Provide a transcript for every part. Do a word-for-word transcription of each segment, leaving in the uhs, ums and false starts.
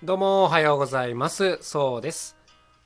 どうもおはようございます。そうです。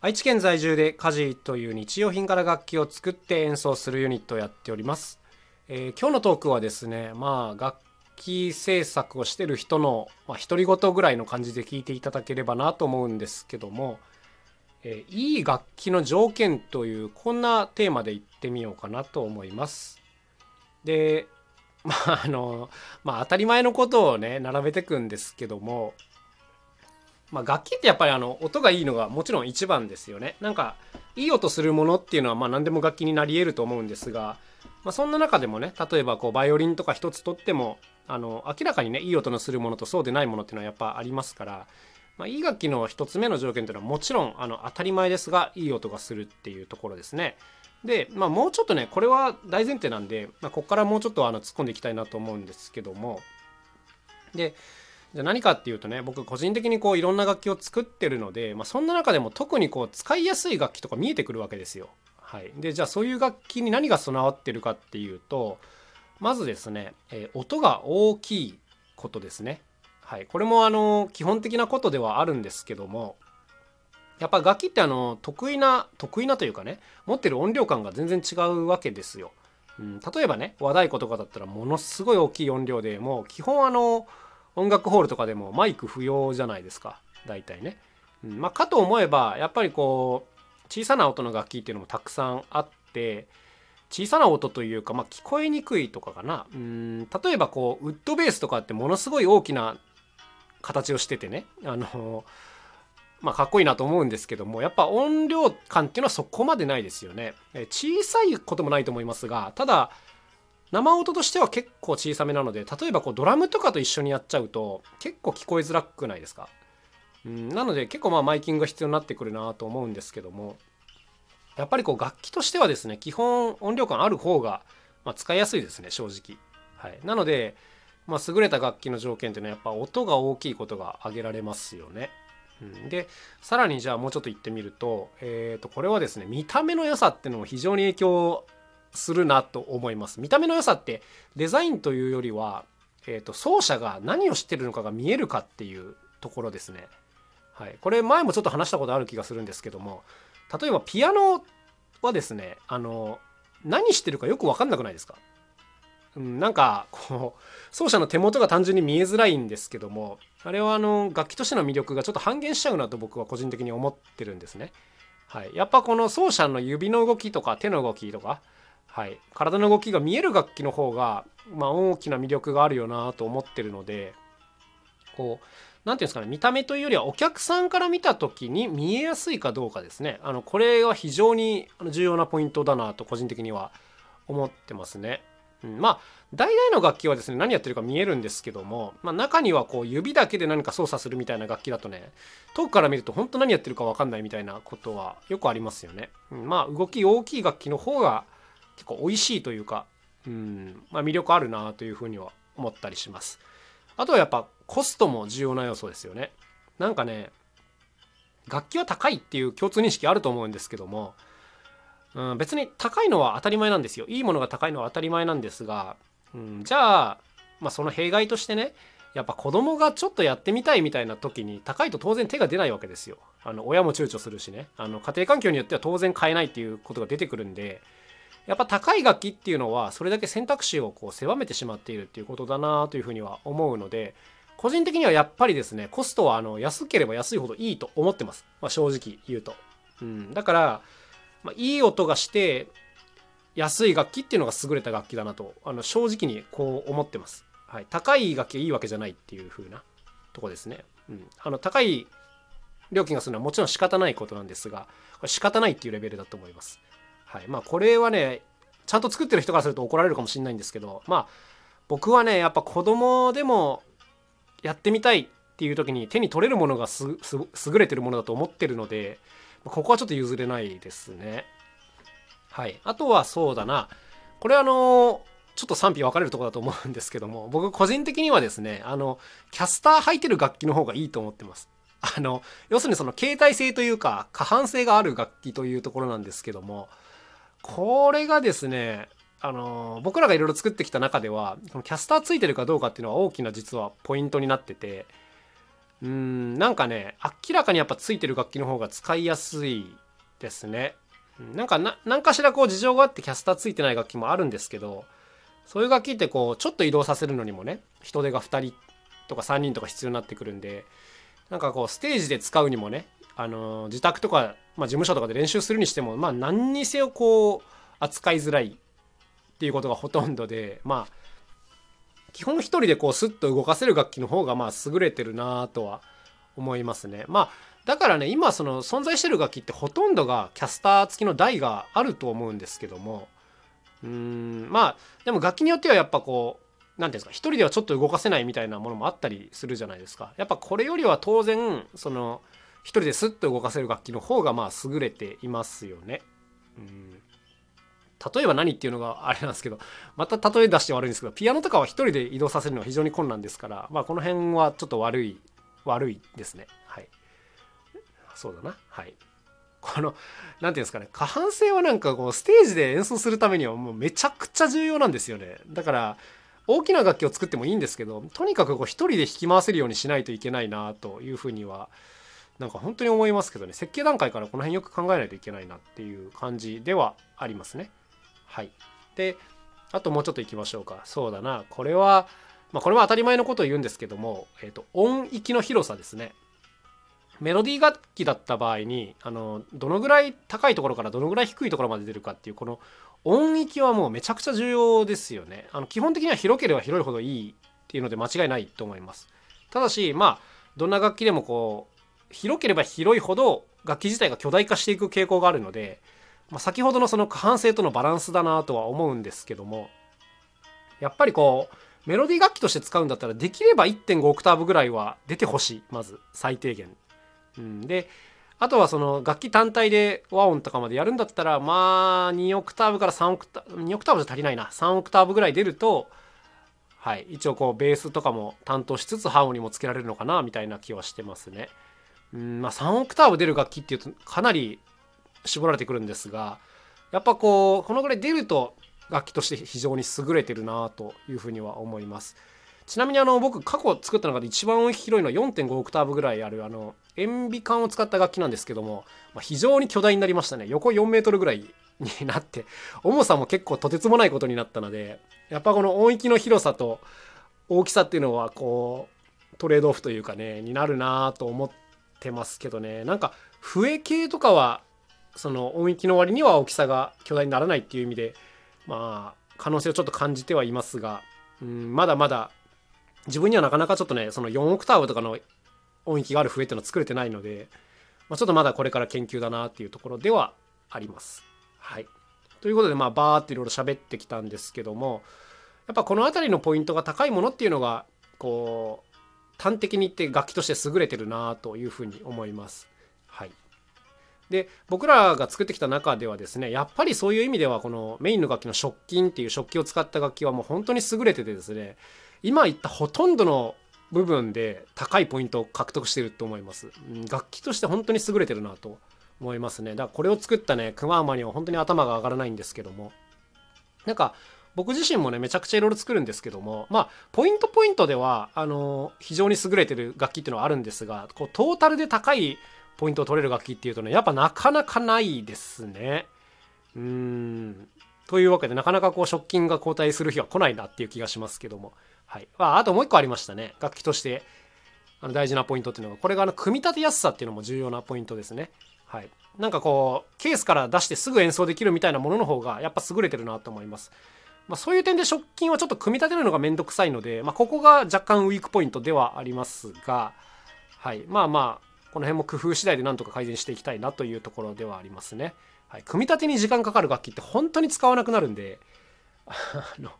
愛知県在住で家事という日用品から楽器を作って演奏するユニットをやっております。えー、今日のトークはですね、まあ楽器制作をしてる人の、まあ、独り言ぐらいの感じで聞いていただければなと思うんですけども、えー、いい楽器の条件というこんなテーマでいってみようかなと思います。で、まああのまあ、当たり前のことをね並べてくんですけども、まあ、楽器ってやっぱりあの音がいいのがもちろん一番ですよね。なんかいい音するものっていうのはまあ何でも楽器になり得ると思うんですが、まあ、そんな中でもね、例えばこうバイオリンとか一つとってもあの明らかにねいい音のするものとそうでないものっていうのはやっぱありますから、まあ、いい楽器の一つ目の条件というのはもちろんあの当たり前ですがいい音がするっていうところですね。で、まあ、もうちょっとねこれは大前提なんで、まあ、ここからもうちょっとあの突っ込んでいきたいなと思うんですけども、でじゃ何かっていうとね、僕個人的にこういろんな楽器を作ってるので、まあ、そんな中でも特にこう使いやすい楽器とか見えてくるわけですよ。はい、でじゃあそういう楽器に何が備わってるかっていうと、まずですね、えー、音が大きいことですね。はい、これもあの基本的なことではあるんですけども、やっぱ楽器ってあの得意な得意なというかね、持ってる音量感が全然違うわけですよ。うん、例えばね和太鼓とかだったらものすごい大きい音量で、もう基本あの音楽ホールとかでもマイク不要じゃないですか、大体ね。うん、まあ、かと思えばやっぱりこう小さな音の楽器っていうのもたくさんあって、小さな音というか、まあ、聞こえにくいとかかな。うん、例えばこうウッドベースとかってものすごい大きな形をしててね、あのまあ、かっこいいなと思うんですけども、やっぱ音量感っていうのはそこまでないですよね。小さいこともないと思いますが、ただ生音としては結構小さめなので、例えばこうドラムとかと一緒にやっちゃうと結構聞こえづらくないですか。うん、なので結構まあマイキングが必要になってくるなと思うんですけども、やっぱりこう楽器としてはですね、基本音量感ある方がまあ使いやすいですね、正直。はい、なのでまあ優れた楽器の条件というのはやっぱ音が大きいことが挙げられますよね。うん、でさらにじゃあもうちょっと言ってみると、えーとこれはですね、見た目の良さっていうのも非常に影響するなと思います。見た目の良さってデザインというよりは、えー、と奏者が何をしてるのかが見えるかっていうところですね。はい、これ前もちょっと話したことある気がするんですけども、例えばピアノはですね、あの何してるかよく分かんなくないですか。うん、なんかこう奏者の手元が単純に見えづらいんですけども、あれはあの楽器としての魅力がちょっと半減しちゃうなと僕は個人的に思ってるんですね。はい、やっぱこの奏者の指の動きとか手の動きとか、はい、体の動きが見える楽器の方が、まあ、大きな魅力があるよなと思ってるので、こう何て言うんですかね、見た目というよりはお客さんから見た時に見えやすいかどうかですね。あのこれは非常に重要なポイントだなと個人的には思ってますね。うん、まあ大体の楽器はですね何やってるか見えるんですけども、まあ、中にはこう指だけで何か操作するみたいな楽器だとね、遠くから見ると本当何やってるか分かんないみたいなことはよくありますよね。うん、まあ動き大きい楽器の方が結構美味しいというか、うん、まあ、魅力あるなというふうには思ったりします。あとはやっぱコストも重要な要素ですよね。なんかね楽器は高いっていう共通認識あると思うんですけども、うん、別に高いのは当たり前なんですよ。いいものが高いのは当たり前なんですが、うん、じゃあ、まあ、その弊害としてね、やっぱ子供がちょっとやってみたいみたいな時に高いと当然手が出ないわけですよ。あの親も躊躇するしね、あの家庭環境によっては当然買えないっていうことが出てくるんで、やっぱ高い楽器っていうのはそれだけ選択肢をこう狭めてしまっているっていうことだなというふうには思うので、個人的にはやっぱりですねコストはあの安ければ安いほどいいと思ってます。まあ、正直言うと、うん、だから、まあ、いい音がして安い楽器っていうのが優れた楽器だなとあの正直にこう思ってます。はい、高い楽器がいいわけじゃないっていうふうなとこですね。うん、あの高い料金がするのはもちろん仕方ないことなんですが、これ仕方ないっていうレベルだと思います。はい、まあ、これはねちゃんと作ってる人からすると怒られるかもしれないんですけど、まあ僕はねやっぱ子供でもやってみたいっていう時に手に取れるものがすす優れてるものだと思ってるので、ここはちょっと譲れないですね。はい、あとはそうだな、これあのちょっと賛否分かれるところだと思うんですけども、僕個人的にはですねあのキャスター履いてる楽器の方がいいと思ってます。あの要するにその携帯性というか可搬性がある楽器というところなんですけども、これがですね、あの僕らがいろいろ作ってきた中ではキャスターついてるかどうかっていうのは大きな実はポイントになってて、うーん、なんかね、明らかにやっぱついてる楽器の方が使いやすいですね。なんかな何かしらこう事情があってキャスターついてない楽器もあるんですけど、そういう楽器ってこうちょっと移動させるのにもね、人手がふたりとかさんにんとか必要になってくるんで、なんかこうステージで使うにもね、あのー、自宅とか、まあ、事務所とかで練習するにしても、まあ、何にせよこう扱いづらいっていうことがほとんどで、まあ基本一人でこうスッと動かせる楽器の方がまあ優れてるなとは思いますね。まあだからね、今その存在してる楽器ってほとんどがキャスター付きの台があると思うんですけども、うーん、まあでも楽器によってはやっぱこう何ていうんですか、一人ではちょっと動かせないみたいなものもあったりするじゃないですか。やっぱこれよりは当然その一人でスッと動かせる楽器の方がまあ優れていますよね。うん、例えば何っていうのがあれなんですけど、また例え出して悪いんですけど、ピアノとかは一人で移動させるのは非常に困難ですから、まあこの辺はちょっと悪い、悪いですね。はい。そうだな。はい。この、なんていうんですかね、過半声はなんかこう、ステージで演奏するためにはもうめちゃくちゃ重要なんですよね。だから、大きな楽器を作ってもいいんですけど、とにかくこう一人で弾き回せるようにしないといけないなというふうには、なんか本当に思いますけどね、設計段階からこの辺よく考えないといけないなっていう感じではありますね。はい、であともうちょっといきましょうか。そうだな、これは、まあ、これは当たり前のことを言うんですけども、えーと、音域の広さですね。メロディー楽器だった場合にあのどのぐらい高いところからどのぐらい低いところまで出るかっていうこの音域はもうめちゃくちゃ重要ですよね。あの基本的には広ければ広いほどいいっていうので間違いないと思います。ただしまあどんな楽器でもこう広ければ広いほど楽器自体が巨大化していく傾向があるので、まあ先ほどのその過半声とのバランスだなとは思うんですけども、やっぱりこうメロディー楽器として使うんだったらできれば いってんご オクターブぐらいは出てほしい、まず最低限、うん、であとはその楽器単体で和音とかまでやるんだったらまあにオクターブからさんオクターブ、にオクターブじゃ足りないな、さんオクターブぐらい出ると、はい、一応こうベースとかも担当しつつハーモニーもつけられるのかなみたいな気はしてますね。うん、まあさんオクターブ出る楽器っていうとかなり絞られてくるんですが、やっぱこうこのぐらい出ると楽器として非常に優れてるなというふうには思います。ちなみにあの僕過去作った中で一番音域広いのは よんてんご オクターブぐらいあるあの塩ビ管を使った楽器なんですけども、まあ、非常に巨大になりましたね。横よんメートルぐらいになって重さも結構とてつもないことになったので、やっぱこの音域の広さと大きさっていうのはこうトレードオフというかねになるなと思ってますけどね。なんか笛系とかはその音域の割には大きさが巨大にならないっていう意味でまあ可能性をちょっと感じてはいますが、うんまだまだ自分にはなかなかちょっとねそのよんオクターブとかの音域がある笛っていうのは作れてないので、まあ、ちょっとまだこれから研究だなっていうところではあります。はい、ということでまあバーっていろいろ喋ってきたんですけども、やっぱこの辺りのポイントが高いものっていうのがこう端的に言って楽器として優れてるなというふうに思います。はいで僕らが作ってきた中ではですね、やっぱりそういう意味ではこのメインの楽器のショッキンっていう食器を使った楽器はもう本当に優れててですね、今言ったほとんどの部分で高いポイントを獲得していると思います、うん、楽器として本当に優れてるなと思いますね。だからこれを作ったねクマーマには本当に頭が上がらないんですけども、なんか僕自身もねめちゃくちゃいろいろ作るんですけども、まあポイントポイントではあの非常に優れてる楽器っていうのはあるんですが、こうトータルで高いポイントを取れる楽器っていうとねやっぱなかなかないですね。うーんというわけでなかなかこう食金が交代する日は来ないなっていう気がしますけども、はい、あ, あともう一個ありましたね。楽器としてあの大事なポイントっていうのがこれがあの組み立てやすさっていうのも重要なポイントですね。はい、なんかこうケースから出してすぐ演奏できるみたいなものの方がやっぱ優れてるなと思います。まあ、そういう点で食金はちょっと組み立てるのがめんどくさいので、まあ、ここが若干ウィークポイントではありますが、はい、まあまあこの辺も工夫次第でなんとか改善していきたいなというところではありますね。はい、組み立てに時間かかる楽器って本当に使わなくなるんであの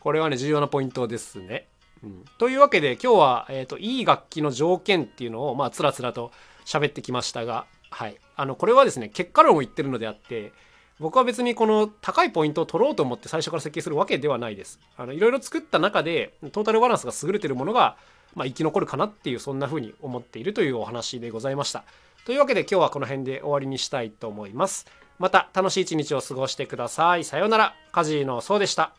これはね重要なポイントですね。うん、というわけで今日は、えーと、いい楽器の条件っていうのをまあつらつらと喋ってきましたが、はい、あのこれはですね結果論を言ってるのであって僕は別にこの高いポイントを取ろうと思って最初から設計するわけではないです。あのいろいろ作った中でトータルバランスが優れてるものがまあ、生き残るかなっていうそんな風に思っているというお話でございました。というわけで今日はこの辺で終わりにしたいと思います。また楽しい一日を過ごしてください。さようなら。カジノそうでした。